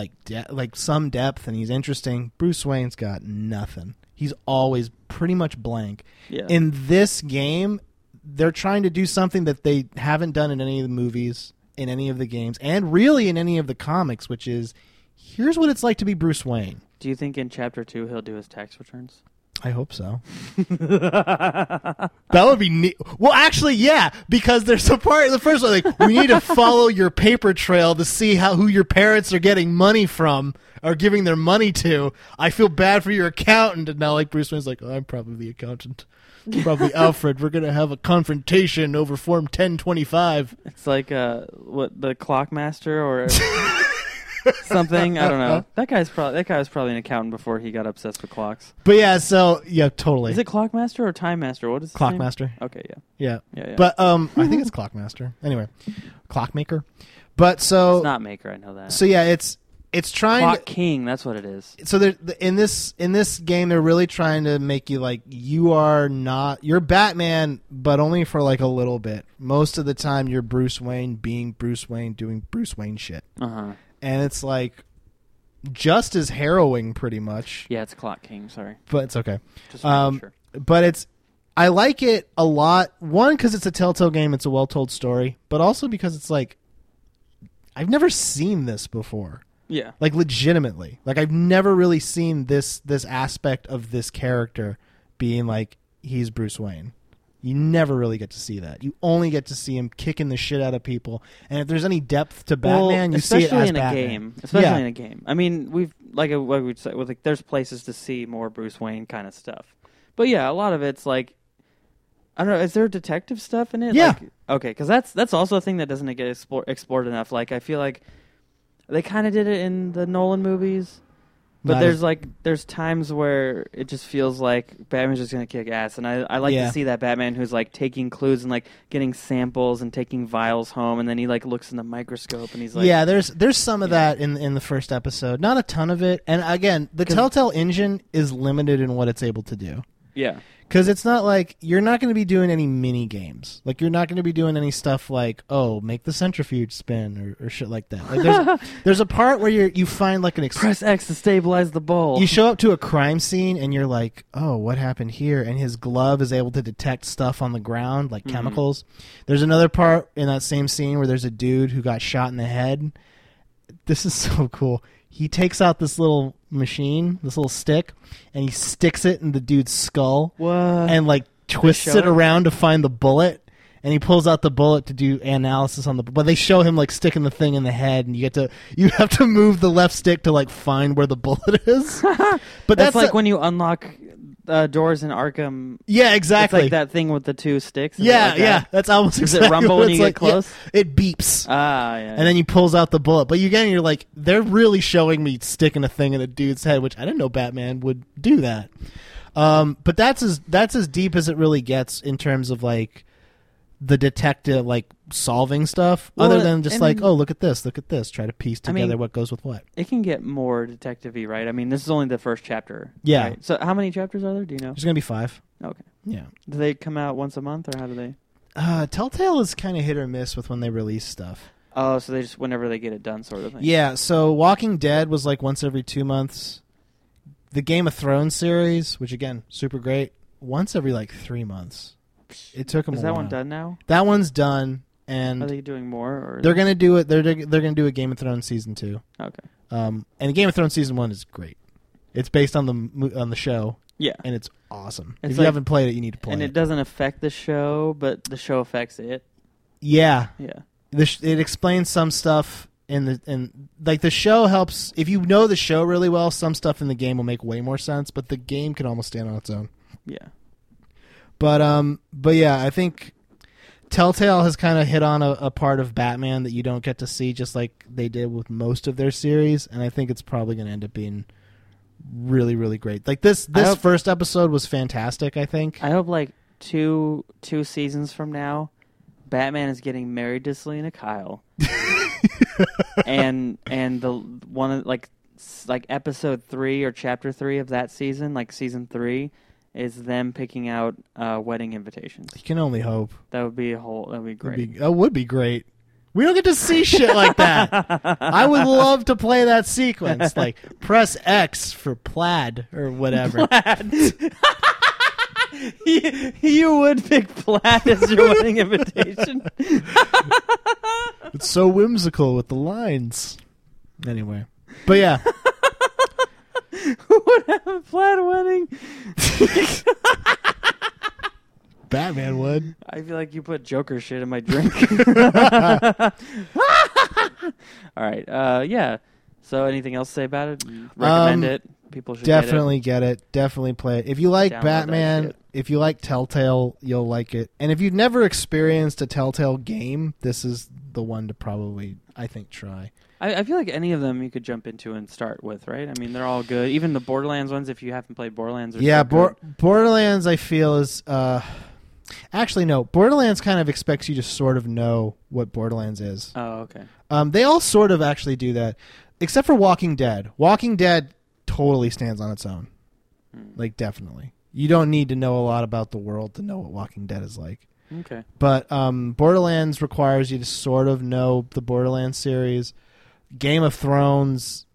some depth and he's interesting. Bruce Wayne's got nothing. He's always pretty much blank. Yeah. In this game, they're trying to do something that they haven't done in any of the movies, in any of the games, and really in any of the comics, which is, here's what it's like to be Bruce Wayne. Do you think in Chapter 2 he'll do his tax returns? I hope so. That would be neat. Well, actually, yeah, because there's a part in the first one, like, we need to follow your paper trail to see who your parents are getting money from or giving their money to. I feel bad for your accountant. And now, like, Bruce Wayne's like, I'm probably the accountant. Probably Alfred. We're going to have a confrontation over Form 1025. It's like, the Clockmaster or... something, I don't know. That guy was probably an accountant before he got obsessed with clocks. But totally. Is it Clockmaster or Time Master? What is it? Clockmaster. Okay, yeah. But I think it's Clockmaster. Anyway, Clockmaker. But so it's not Maker. I know that. So yeah, it's trying Clock King. That's what it is. So in this game, they're really trying to make you like you're Batman, but only for like a little bit. Most of the time, you're Bruce Wayne, being Bruce Wayne, doing Bruce Wayne shit. Uh huh. And it's like just as harrowing, pretty much. Yeah, it's Clock King. Sorry, but it's okay. Just sure. But I like it a lot. One, because it's a Telltale game; it's a well-told story. But also because it's like I've never seen this before. Yeah, like legitimately, like I've never really seen this aspect of this character being like he's Bruce Wayne. You never really get to see that. You only get to see him kicking the shit out of people. And if there's any depth to Batman, you see it as Batman. Especially in a game. I mean, we've like there's places to see more Bruce Wayne kind of stuff. But yeah, a lot of it's like, I don't know, is there detective stuff in it? Yeah. Like, okay, because that's also a thing that doesn't get explored enough. Like, I feel like they kind of did it in the Nolan movies. But there's times where it just feels like Batman's just gonna kick ass, and I like to see that Batman who's like taking clues and like getting samples and taking vials home, and then he like looks in the microscope and he's like, yeah, there's some of that in the first episode, not a ton of it, and again, the Telltale engine is limited in what it's able to do. Yeah, because it's not like you're not going to be doing any mini games. Like you're not going to be doing any stuff like, oh, make the centrifuge spin or shit like that. Like there's a part where you find like an press X to stabilize the bowl. You show up to a crime scene and you're like, oh, what happened here? And his glove is able to detect stuff on the ground, like chemicals. There's another part in that same scene where there's a dude who got shot in the head. This is so cool. He takes out this little machine, this little stick, and he sticks it in the dude's skull. What? And like twists it around to find the bullet, and he pulls out the bullet to do analysis on the. But they show him like sticking the thing in the head, and you have to move the left stick to like find where the bullet is. But that's like when you unlock doors in Arkham. Yeah, exactly. It's like that thing with the two sticks. Yeah, like yeah. That's almost exactly. Does it rumble when you get close? Yeah, it beeps. Ah, yeah. And then you pulls out the bullet. But again, you're like, they're really showing me sticking a thing in a dude's head, which I didn't know Batman would do that. But that's as deep as it really gets in terms of like the detective like solving stuff, other than just like, oh, look at this, try to piece together what goes with what. It can get more detective-y, right? I mean, this is only the first chapter. Yeah. Right? So how many chapters are there? Do you know? There's going to be 5. Okay. Yeah. Do they come out once a month, or how do they? Telltale is kind of hit or miss with when they release stuff. Oh, so they just whenever they get it done sort of thing. Yeah, so Walking Dead was like once every 2 months. The Game of Thrones series, which again, super great, once every like 3 months. It took them a while. Is that one done now? That one's done, and are they doing more? Or they're going to do it. They're going to do a Game of Thrones season 2. Okay. And Game of Thrones season 1 is great. It's based on the show. Yeah. And it's awesome. If you haven't played it, you need to play it. And it doesn't affect the show, but the show affects it. Yeah. Yeah. It explains some stuff in the show helps if you know the show really well. Some stuff in the game will make way more sense, but the game can almost stand on its own. Yeah. But yeah, I think Telltale has kind of hit on a part of Batman that you don't get to see, just like they did with most of their series, and I think it's probably going to end up being really, really great. Like this first episode was fantastic, I think. I hope like two seasons from now, Batman is getting married to Selena Kyle. and the one like episode 3 or chapter 3 of that season, like season 3, is them picking out wedding invitations. You can only hope. That would be great. That would be great. We don't get to see shit like that. I would love to play that sequence. Like, press X for plaid or whatever. Plaid. You would pick plaid as your wedding invitation. It's so whimsical with the lines. Anyway. But yeah. Who would have a plaid wedding? Batman would. I feel like you put Joker shit in my drink. All right. Yeah. So anything else to say about it? Recommend it. People should definitely get it. Definitely play it. If you like Batman, if you like Telltale, you'll like it. And if you've never experienced a Telltale game, this is the one to probably, I think, try. I feel like any of them you could jump into and start with, right? I mean, they're all good. Even the Borderlands ones, if you haven't played Borderlands. Yeah, Borderlands, I feel, is... Actually, no. Borderlands kind of expects you to sort of know what Borderlands is. Oh, okay. They all sort of actually do that, except for Walking Dead. Walking Dead totally stands on its own. Like, definitely. You don't need to know a lot about the world to know what Walking Dead is like. Okay. But Borderlands requires you to sort of know the Borderlands series. Game of Thrones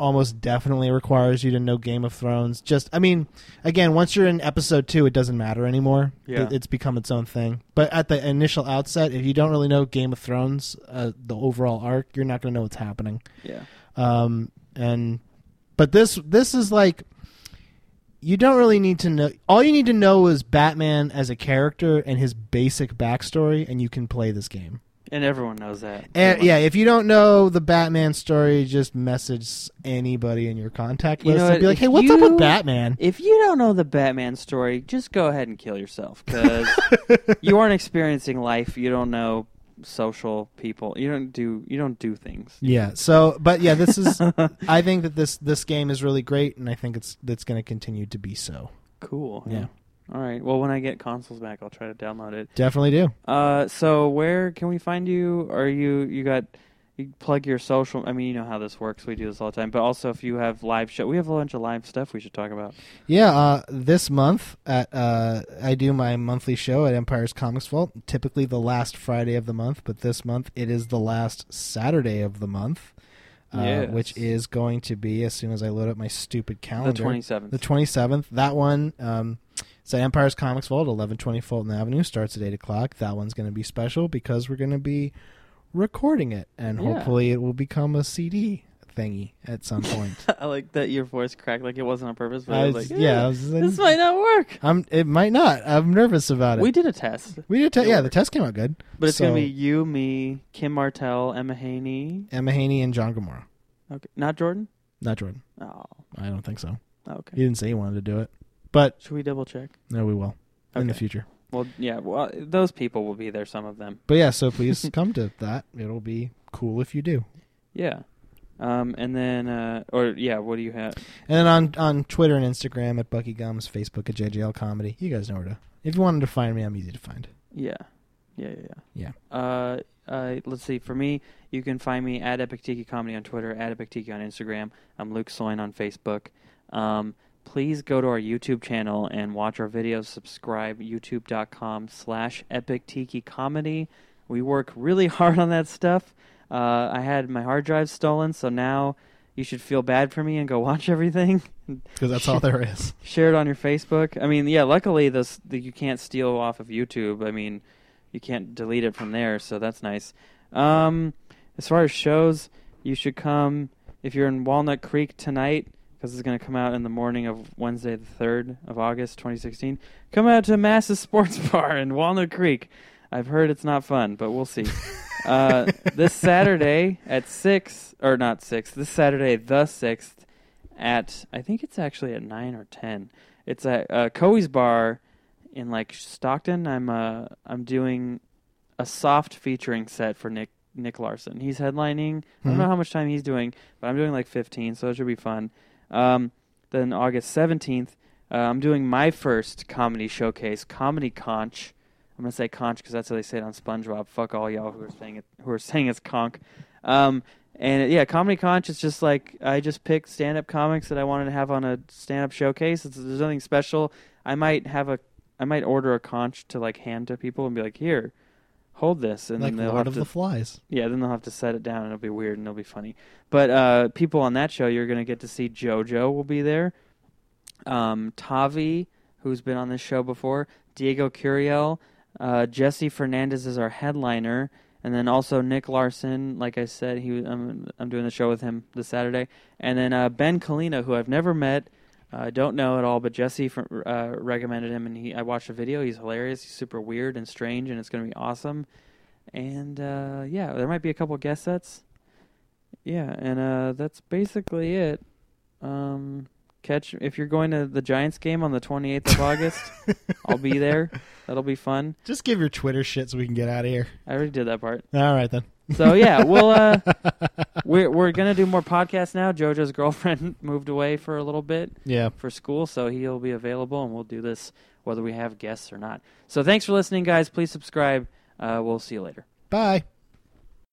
almost definitely requires you to know Game of Thrones. Just, I mean, again, once you're in episode 2, it doesn't matter anymore. Yeah. It's become its own thing. But at the initial outset, if you don't really know Game of Thrones, the overall arc, you're not going to know what's happening. Yeah. But this is like, you don't really need to know. All you need to know is Batman as a character and his basic backstory, and you can play this game. And everyone knows that. And, yeah, if you don't know the Batman story, just message anybody in your contact list and be like, hey, what's up with Batman? If you don't know the Batman story, just go ahead and kill yourself because you aren't experiencing life. You don't know social people. You don't do things. Yeah. So, but yeah, this is I think that this game is really great, and I think it's going to continue to be so. Cool. Yeah. All right. Well, when I get consoles back, I'll try to download it. Definitely do. So where can we find you? Are you plug your social? I mean, you know how this works. We do this all the time. But also, if you have live show, we have a bunch of live stuff we should talk about. Yeah. This month, I do my monthly show at Empire's Comics Vault. Typically the last Friday of the month, but this month it is the last Saturday of the month. Yes. Which is going to be, as soon as I load up my stupid calendar, the 27th. That one, it's at Empire's Comics Vault, 1120 Fulton Avenue, starts at 8 o'clock. That one's going to be special because we're going to be recording it, and hopefully it will become a CD thingy at some point. I like that your voice cracked like it wasn't on purpose, but I was like, this might not work. It might not. I'm nervous about it. We did a test. Yeah, the test came out good. But it's going to be you, me, Kim Martell, Emma Haney, and John Gamora. Okay. Not Jordan? Not Jordan. Oh. I don't think so. Okay. He didn't say he wanted to do it. But should we double check? No, we will. Okay. In the future. Well, yeah. Well, those people will be there, some of them. But yeah, so please come to that. It'll be cool if you do. Yeah. And then, what do you have? And then on Twitter and Instagram at Bucky Gums, Facebook at JJL Comedy. You guys know where to. If you wanted to find me, I'm easy to find. Yeah. Let's see. For me, you can find me at Epic Tiki Comedy on Twitter, at Epic Tiki on Instagram. I'm Luke Soin on Facebook. Please go to our YouTube channel and watch our videos. Subscribe, youtube.com/EpicTikiComedy. We work really hard on that stuff. I had my hard drive stolen, so now you should feel bad for me and go watch everything. Because that's all there is. Share it on your Facebook. I mean, yeah, luckily you can't steal off of YouTube. I mean, you can't delete it from there, so that's nice. As far as shows, you should come if you're in Walnut Creek tonight, because it's going to come out in the morning of Wednesday, the 3rd of August, 2016. Come out to Mass's Sports Bar in Walnut Creek. I've heard it's not fun, but we'll see. This Saturday at 6, or not 6, this Saturday the 6th at, I think it's actually at 9 or 10. It's at Coey's Bar in like Stockton, I'm doing a soft featuring set for Nick Larson. He's headlining. Mm-hmm. I don't know how much time he's doing, but I'm doing like 15, so it should be fun. Then August 17th, I'm doing my first comedy showcase, Comedy Conch. I'm going to say conch because that's how they say it on SpongeBob. Fuck all y'all who are saying it's conch. And yeah, Comedy Conch is just like, I just picked stand-up comics that I wanted to have on a stand-up showcase. There's nothing special. I might order a conch to like hand to people and be like, here, hold this. And like then they'll Lord have of to, the Flies. Yeah, then they'll have to set it down and it'll be weird and it'll be funny. But people on that show, you're going to get to see JoJo will be there. Tavi, who's been on this show before. Diego Curiel. Jesse Fernandez is our headliner. And then also Nick Larson, like I said, I'm doing the show with him this Saturday. And then Ben Kalina, who I've never met, don't know at all, but Jesse recommended him, and I watched a video. He's hilarious. He's super weird and strange, and it's going to be awesome. And yeah, there might be a couple guest sets. Yeah, and that's basically it. If you're going to the Giants game on the 28th of August, I'll be there. That'll be fun. Just give your Twitter shit so we can get out of here. I already did that part. All right then. So yeah, we'll we're gonna do more podcasts now. JoJo's girlfriend moved away for a little bit. Yeah. For school, so he'll be available, and we'll do this whether we have guests or not. So thanks for listening, guys. Please subscribe. We'll see you later. Bye.